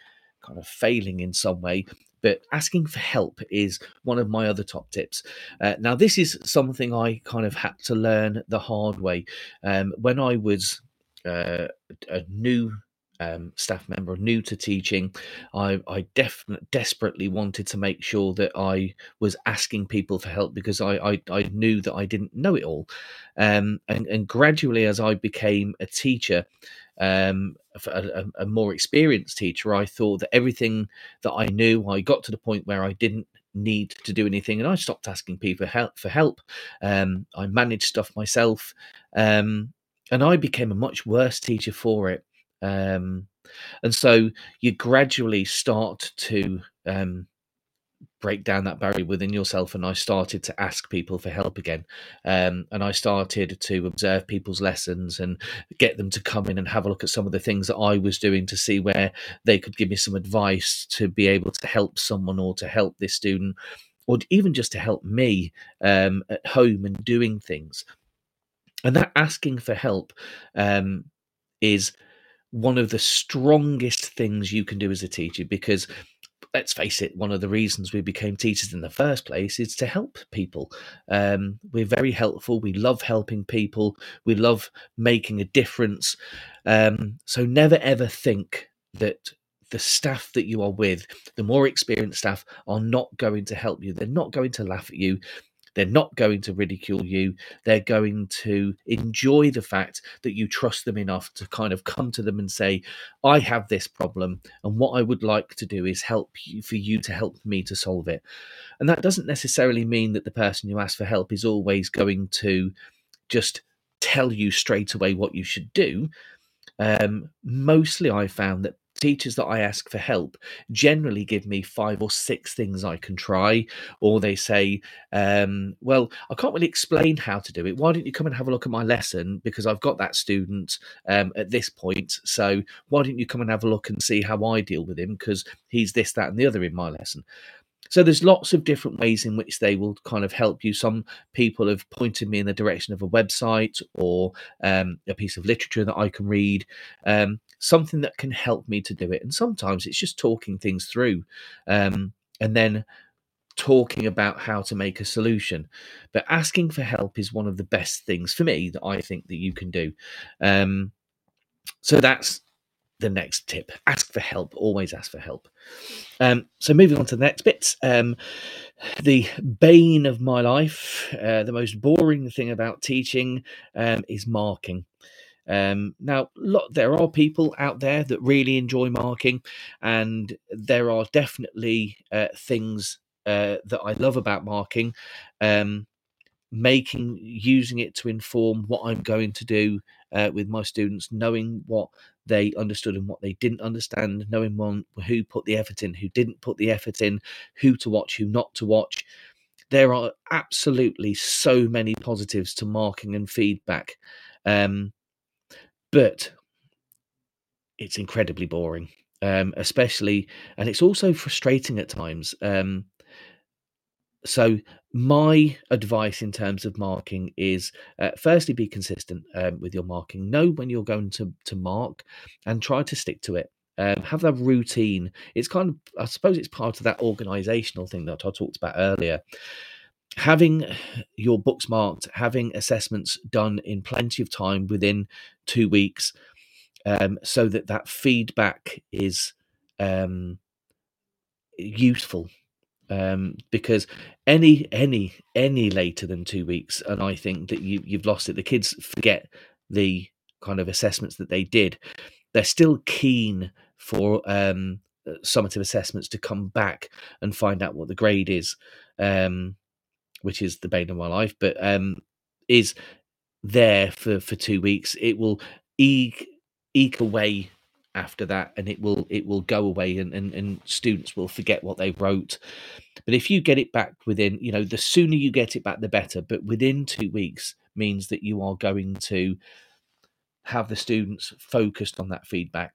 kind of failing in some way. But asking for help is one of my other top tips. Uh, now, this is something I kind of had to learn the hard way. Um, when I was uh, a new Um, staff member, new to teaching, I, I def- desperately wanted to make sure that I was asking people for help, because I I, I knew that I didn't know it all. Um, and, and gradually, as I became a teacher, um, a, a, a more experienced teacher, I thought that everything that I knew, I got to the point where I didn't need to do anything, and I stopped asking people help for help. Um, I managed stuff myself, um, and I became a much worse teacher for it. Um, And so you gradually start to um, break down that barrier within yourself. And I started to ask people for help again. Um, and I started to observe people's lessons and get them to come in and have a look at some of the things that I was doing to see where they could give me some advice to be able to help someone or to help this student, or even just to help me um, at home and doing things. And that asking for help um, is one of the strongest things you can do as a teacher, because let's face it, one of the reasons we became teachers in the first place is to help people. Um, we're very helpful. We love helping people. We love making a difference. Um, so never, ever think that the staff that you are with, the more experienced staff, are not going to help you. They're not going to laugh at you. They're not going to ridicule you. They're going to enjoy the fact that you trust them enough to kind of come to them and say, I have this problem, and what I would like to do is help you, for you to help me to solve it. And that doesn't necessarily mean that the person who asks for help is always going to just tell you straight away what you should do. Um, mostly I found that teachers that I ask for help generally give me five or six things I can try, or they say, um, well, I can't really explain how to do it. Why don't you come and have a look at my lesson? Because I've got that student um, at this point. So why don't you come and have a look and see how I deal with him? Because he's this, that, and the other in my lesson. So there's lots of different ways in which they will kind of help you. Some people have pointed me in the direction of a website or um, a piece of literature that I can read, um, something that can help me to do it. And sometimes it's just talking things through um, and then talking about how to make a solution. But asking for help is one of the best things for me that I think that you can do. Um, so that's the next tip. Ask for help. Always ask for help. Um, so moving on to the next bits. Um, the bane of my life, uh, the most boring thing about teaching um, is marking. Um, now, look, there are people out there that really enjoy marking, and there are definitely uh, things uh, that I love about marking, um, making, using it to inform what I'm going to do uh, with my students, knowing what they understood and what they didn't understand, knowing one, who put the effort in, who didn't put the effort in, who to watch, who not to watch. There are absolutely so many positives to marking and feedback. Um, but it's incredibly boring, um, especially, and it's also frustrating at times. Um, so my advice in terms of marking is, uh, firstly, be consistent um, with your marking. Know when you're going to, to mark and try to stick to it. Um, have that routine. It's kind of, I suppose it's part of that organisational thing that I talked about earlier. Having your books marked, having assessments done in plenty of time within two weeks um, so that that feedback is um, useful. Um, because any, any, any later than two weeks, and I think that you, you've lost it. The kids forget the kind of assessments that they did. They're still keen for um, summative assessments to come back and find out what the grade is, um, which is the bane of my life, but um, is there for, for two weeks. It will eke, eke away after that, and it will it will go away, and, and and students will forget what they wrote. But if you get it back within, you know, the sooner you get it back the better, but within two weeks means that you are going to have the students focused on that feedback,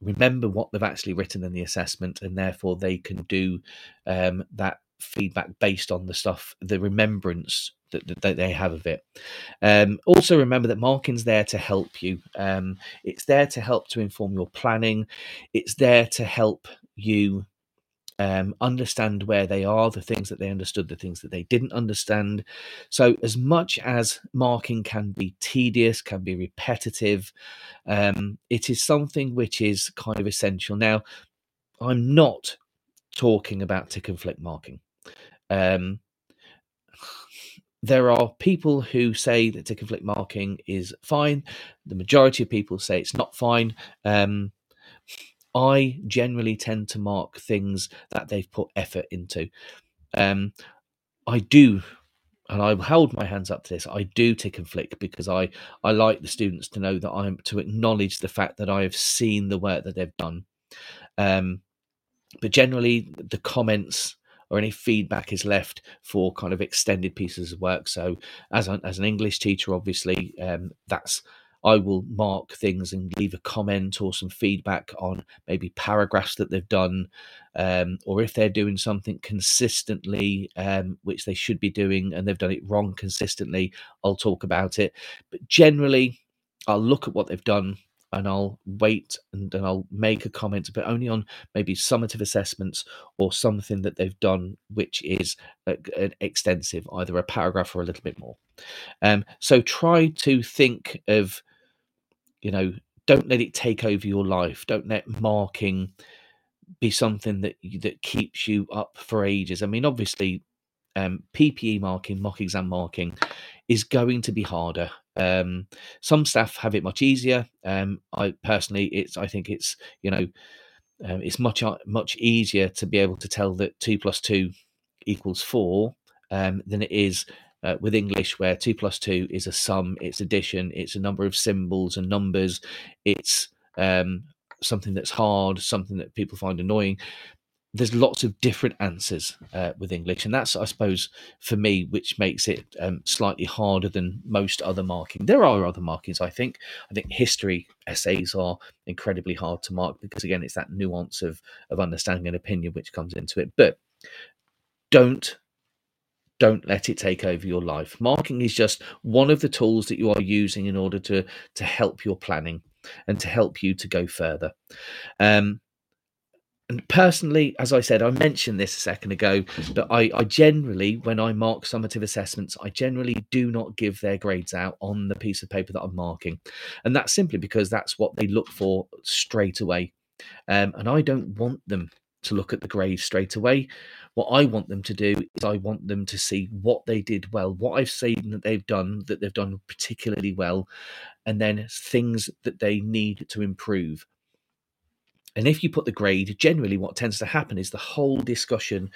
remember what they've actually written in the assessment, and therefore they can do um that feedback based on the stuff, the remembrance that, that they have of it. Um, also remember that marking's there to help you. Um, it's there to help to inform your planning. It's there to help you um, understand where they are, the things that they understood, the things that they didn't understand. So as much as marking can be tedious, can be repetitive, um, it is something which is kind of essential. Now, I'm not talking about tick and flick marking. Um, there are people who say that tick and flick marking is fine. The majority of people say it's not fine. Um, I generally tend to mark things that they've put effort into. Um, I do and I hold my hands up to this, I do tick and flick because I, I like the students to know that I'm, to acknowledge the fact that I have seen the work that they've done. Um, but generally the comments or any feedback is left for kind of extended pieces of work. So as a, as an English teacher, obviously, um, that's, I will mark things and leave a comment or some feedback on maybe paragraphs that they've done, um, or if they're doing something consistently, um, which they should be doing, and they've done it wrong consistently, I'll talk about it. But generally, I'll look at what they've done and I'll wait and, and I'll make a comment, but only on maybe summative assessments or something that they've done, which is uh, extensive, either a paragraph or a little bit more. Um, so try to think of, you know, don't let it take over your life. Don't let marking be something that that keeps you up for ages. I mean, obviously, um, P P E marking, mock exam marking is going to be harder. Um, some staff have it much easier. Um, I personally, it's I think it's, you know, um, it's much, much easier to be able to tell that two plus two equals four um, than it is Uh, with English, where two plus two is a sum, it's addition, it's a number of symbols and numbers, it's um, something that's hard, something that people find annoying. There's lots of different answers uh, with English, and that's, I suppose, for me, which makes it um, slightly harder than most other marking. There are other markings, I think. I think history essays are incredibly hard to mark because, again, it's that nuance of of understanding and opinion which comes into it. But don't Don't let it take over your life. Marking is just one of the tools that you are using in order to, to help your planning and to help you to go further. Um, and personally, as I said, I mentioned this a second ago, but I, I generally, when I mark summative assessments, I generally do not give their grades out on the piece of paper that I'm marking. And that's simply because that's what they look for straight away. Um, and I don't want them to look at the grades straight away. What I want them to do is I want them to see what they did well, what I've seen that they've done, that they've done particularly well, and then things that they need to improve. And if you put the grade, generally what tends to happen is the whole discussion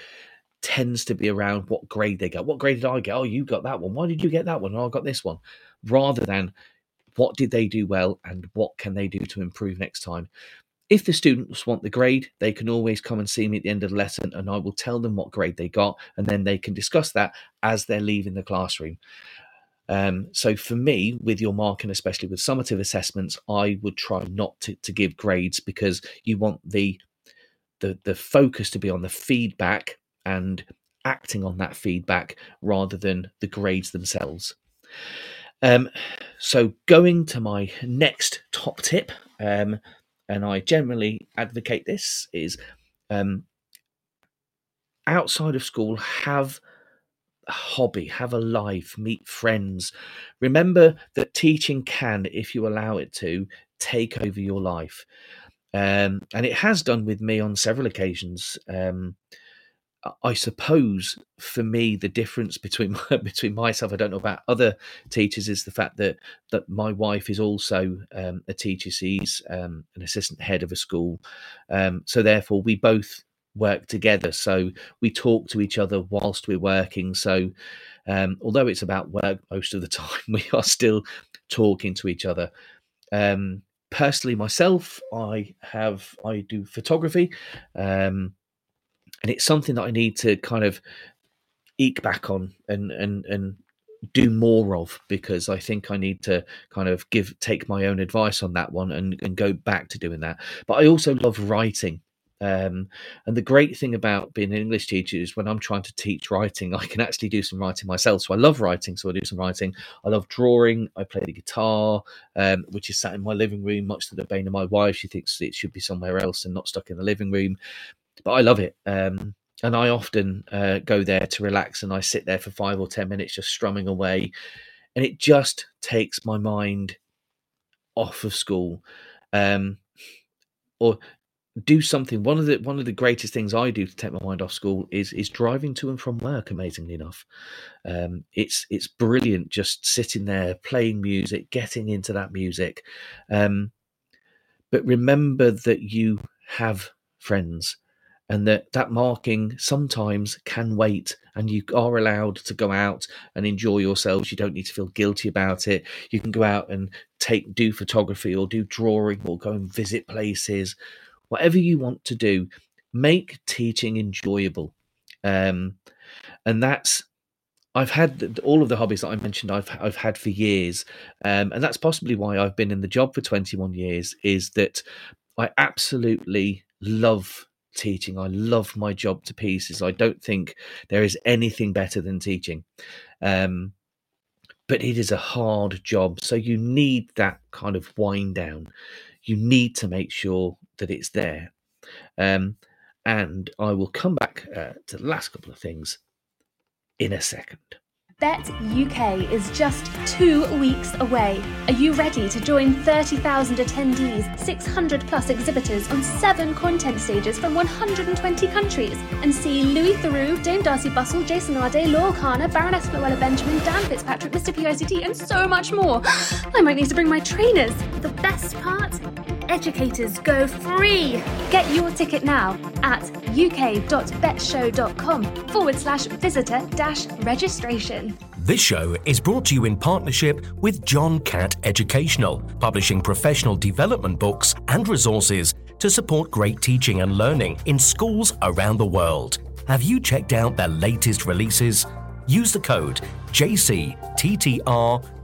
tends to be around what grade they got. What grade did I get? Oh, you got that one. Why did you get that one? Oh, I got this one. Rather than what did they do well and what can they do to improve next time. If the students want the grade, they can always come and see me at the end of the lesson and I will tell them what grade they got, and then they can discuss that as they're leaving the classroom. Um, so for me, with your marking, especially with summative assessments, I would try not to, to give grades because you want the, the, the focus to be on the feedback and acting on that feedback rather than the grades themselves. Um, so going to my next top tip, um, and I generally advocate this, is um, outside of school, have a hobby, have a life, meet friends. Remember that teaching can, if you allow it to, take over your life. Um, and it has done with me on several occasions. Um, I suppose for me, the difference between my, between myself, I don't know about other teachers, is the fact that that my wife is also um, a teacher. She's um, an assistant head of a school. Um, so therefore, we both work together. So we talk to each other whilst we're working. So um, although it's about work most of the time, we are still talking to each other. Um, personally, myself, I have I do photography. Um, And it's something that I need to kind of eke back on and and and do more of, because I think I need to kind of give take my own advice on that one and, and go back to doing that. But I also love writing. Um, and the great thing about being an English teacher is when I'm trying to teach writing, I can actually do some writing myself. So I love writing. So I do some writing. I love drawing. I play the guitar, um, which is sat in my living room, much to the bane of my wife. She thinks it should be somewhere else and not stuck in the living room. But I love it. Um, and I often uh, go there to relax, and I sit there for five or ten minutes just strumming away. And it just takes my mind off of school. Um, or do something. One of the one of the greatest things I do to take my mind off school is is driving to and from work, amazingly enough. Um, it's it's brilliant just sitting there, playing music, getting into that music. Um, but remember that you have friends. and that that marking sometimes can wait, and you are allowed to go out and enjoy yourselves. You don't need to feel guilty about it. You can go out and take do photography or do drawing or go and visit places, whatever you want to do. Make teaching enjoyable. Um, and that's, I've had all of the hobbies that I mentioned I've I've had for years. Um, and that's possibly why I've been in the job for twenty-one years, is that I absolutely love teaching. I love my job to pieces. I don't think there is anything better than teaching. Um, but it is a hard job. So you need that kind of wind down. You need to make sure that it's there. Um, and I will come back uh, to the last couple of things in a second. Bet U K is just two weeks away. Are you ready to join thirty thousand attendees, six hundred plus exhibitors on seven content stages from one hundred twenty countries, and see Louis Theroux, Dame Darcy Bustle, Jason Arday, Laura Karner, Baroness Floella Benjamin, Dan Fitzpatrick, Mister P I C T, and so much more? I might need to bring my trainers. The best part? Educators go free. Get your ticket now at uk.betshow.com forward slash visitor dash registration. This show is brought to you in partnership with John Catt Educational, publishing professional development books and resources to support great teaching and learning in schools around the world. Have you checked out their latest releases? Use the code J C T T R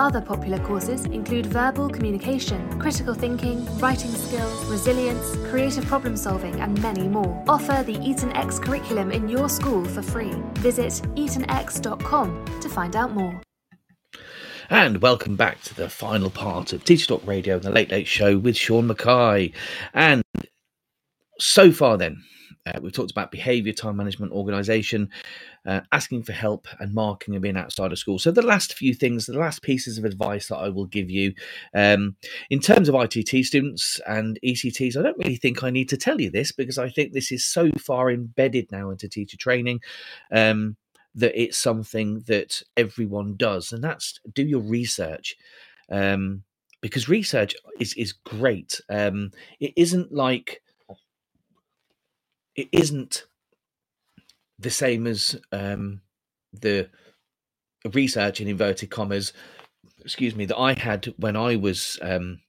Other popular courses include verbal communication, critical thinking, writing skills, resilience, creative problem solving, and many more. Offer the EtonX curriculum in your school for free. Visit eton x dot com to find out more. And welcome back to the final part of Teachers Talk Radio and the Late Late Show with Sean McKay. And so far then, Uh, we've talked about behaviour, time management, organisation, uh, asking for help, and marking and being outside of school. So the last few things, the last pieces of advice that I will give you, um, in terms of I T T students and E C Ts, I don't really think I need to tell you this, because I think this is so far embedded now into teacher training um, that it's something that everyone does. And that's do your research, um, because research is, is great. Um, it isn't like... It isn't the same as um, the research in inverted commas, excuse me, that I had when I was um,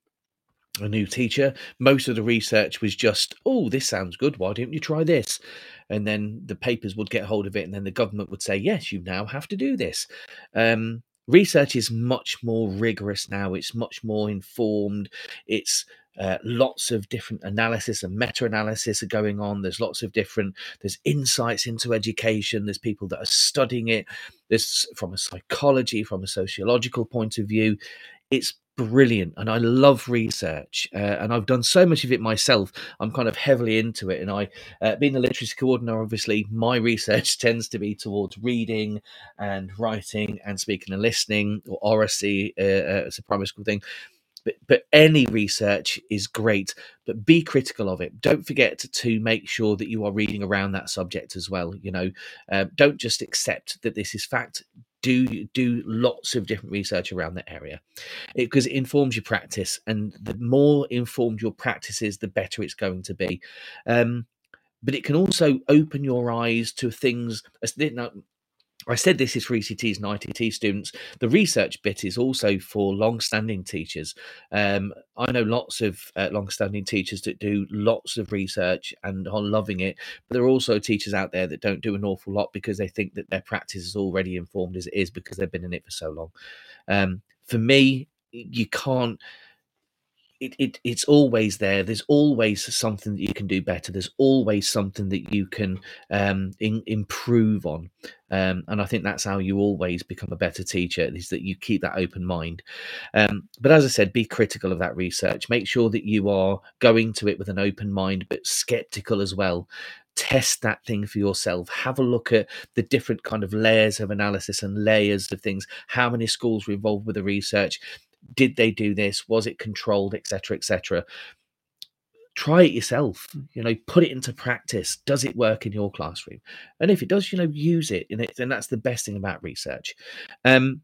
a new teacher. Most of the research was just, oh, this sounds good. Why don't you try this? And then the papers would get hold of it, and then the government would say, yes, you now have to do this. Um, research is much more rigorous now. It's much more informed. It's Uh, lots of different analysis and meta-analysis are going on. There's lots of different, there's insights into education. There's people that are studying it. There's from a psychology, from a sociological point of view. It's brilliant. And I love research. Uh, and I've done so much of it myself. I'm kind of heavily into it. And I, uh, being a literacy coordinator, obviously, my research tends to be towards reading and writing and speaking and listening, or oracy uh, as a primary school thing. But, but any research is great, but be critical of it. Don't forget to make sure that you are reading around that subject as well. You know, uh, don't just accept that this is fact. Do do lots of different research around that area, because it, it informs your practice. And the more informed your practice is, the better it's going to be. Um, but it can also open your eyes to things. Now, I said this is for E C Ts and I T T students. The research bit is also for long-standing teachers. Um, I know lots of uh, long-standing teachers that do lots of research and are loving it. But there are also teachers out there that don't do an awful lot because they think that their practice is already informed as it is because they've been in it for so long. Um, for me, you can't it, it it's always there. There's always something that you can do better. There's always something that you can um, in, improve on. Um, and I think that's how you always become a better teacher, is that you keep that open mind. Um, but as I said, be critical of that research. Make sure that you are going to it with an open mind, but skeptical as well. Test that thing for yourself. Have a look at the different kind of layers of analysis and layers of things. How many schools were involved with the research? Did they do this? Was it controlled, et cetera, et cetera? Try it yourself. You know, put it into practice. Does it work in your classroom? And if it does, you know, use it. And, it, and that's the best thing about research. Um,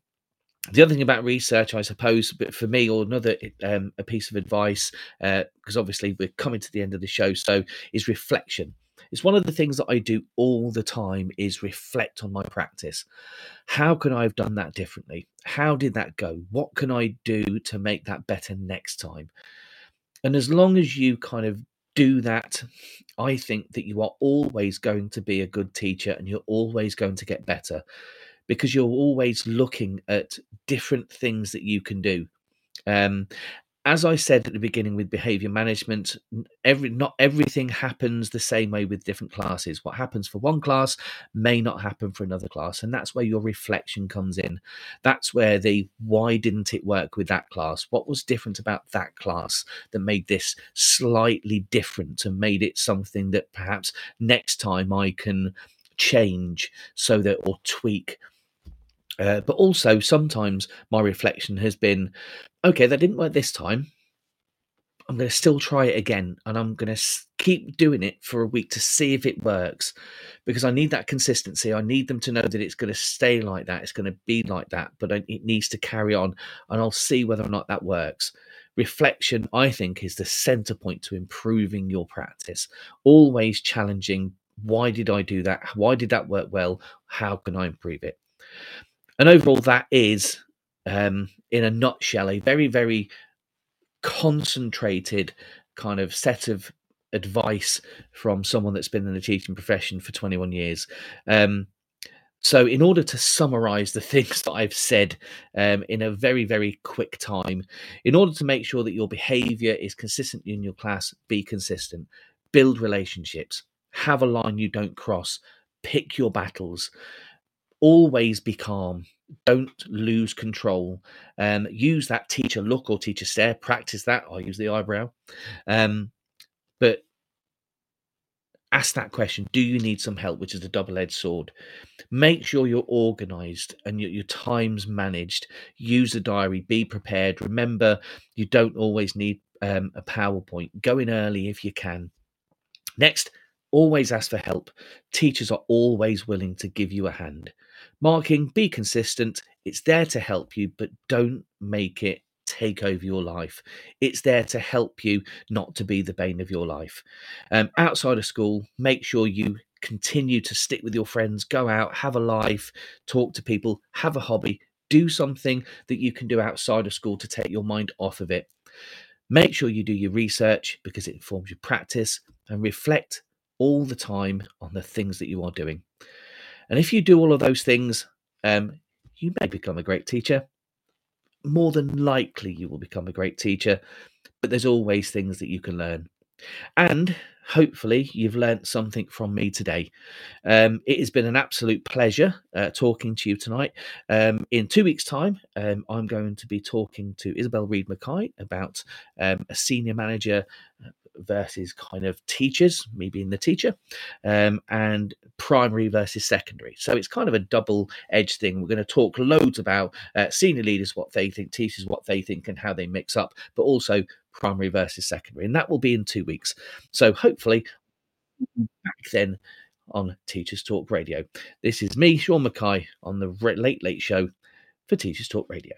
the other thing about research, I suppose, but for me, or another um, a piece of advice, because uh, obviously we're coming to the end of the show, so is reflection. It's one of the things that I do all the time, is reflect on my practice. How can I have done that differently? How did that go? What can I do to make that better next time? And as long as you kind of do that, I think that you are always going to be a good teacher, and you're always going to get better, because you're always looking at different things that you can do. Um, As I said at the beginning with behaviour management, every, not everything happens the same way with different classes. What happens for one class may not happen for another class, and that's where your reflection comes in. That's where the why didn't it work with that class? What was different about that class that made this slightly different and made it something that perhaps next time I can change so that, or tweak? Uh, but also sometimes my reflection has been, okay, that didn't work this time. I'm going to still try it again, and I'm going to keep doing it for a week to see if it works, because I need that consistency. I need them to know that it's going to stay like that. It's going to be like that, but it needs to carry on, and I'll see whether or not that works. Reflection, I think, is the center point to improving your practice. Always challenging. Why did I do that? Why did that work well? How can I improve it? And overall, that is, um, in a nutshell, a very, very concentrated kind of set of advice from someone that's been in the teaching profession for twenty-one years. Um, so in order to summarise the things that I've said um, in a very, very quick time, in order to make sure that your behaviour is consistent in your class, be consistent, build relationships, have a line you don't cross, pick your battles. Always be calm. Don't lose control. Um, use that teacher look or teacher stare. Practice that. I use the eyebrow. Um, but ask that question. Do you need some help? Which is a double-edged sword. Make sure you're organized and your, your time's managed. Use a diary. Be prepared. Remember, you don't always need um, a PowerPoint. Go in early if you can. Next, always ask for help. Teachers are always willing to give you a hand. Marking, be consistent. It's there to help you, but don't make it take over your life. It's there to help you, not to be the bane of your life. Um, outside of school, make sure you continue to stick with your friends, go out, have a life, talk to people, have a hobby, do something that you can do outside of school to take your mind off of it. Make sure you do your research, because it informs your practice, and reflect all the time on the things that you are doing. And if you do all of those things, um, you may become a great teacher. More than likely, you will become a great teacher, but there's always things that you can learn. And hopefully, you've learned something from me today. Um, it has been an absolute pleasure uh, talking to you tonight. Um, in two weeks' time, um, I'm going to be talking to Isabel Reed Mackay about um, a senior manager versus kind of teachers, me being the teacher, um, and primary versus secondary. So it's kind of a double-edged thing. We're going to talk loads about uh, senior leaders, what they think, teachers, what they think, and how they mix up, but also primary versus secondary. And that will be in two weeks. So hopefully back then on Teachers Talk Radio. This is me, Sean Mackay, on the Late Late Show for Teachers Talk Radio.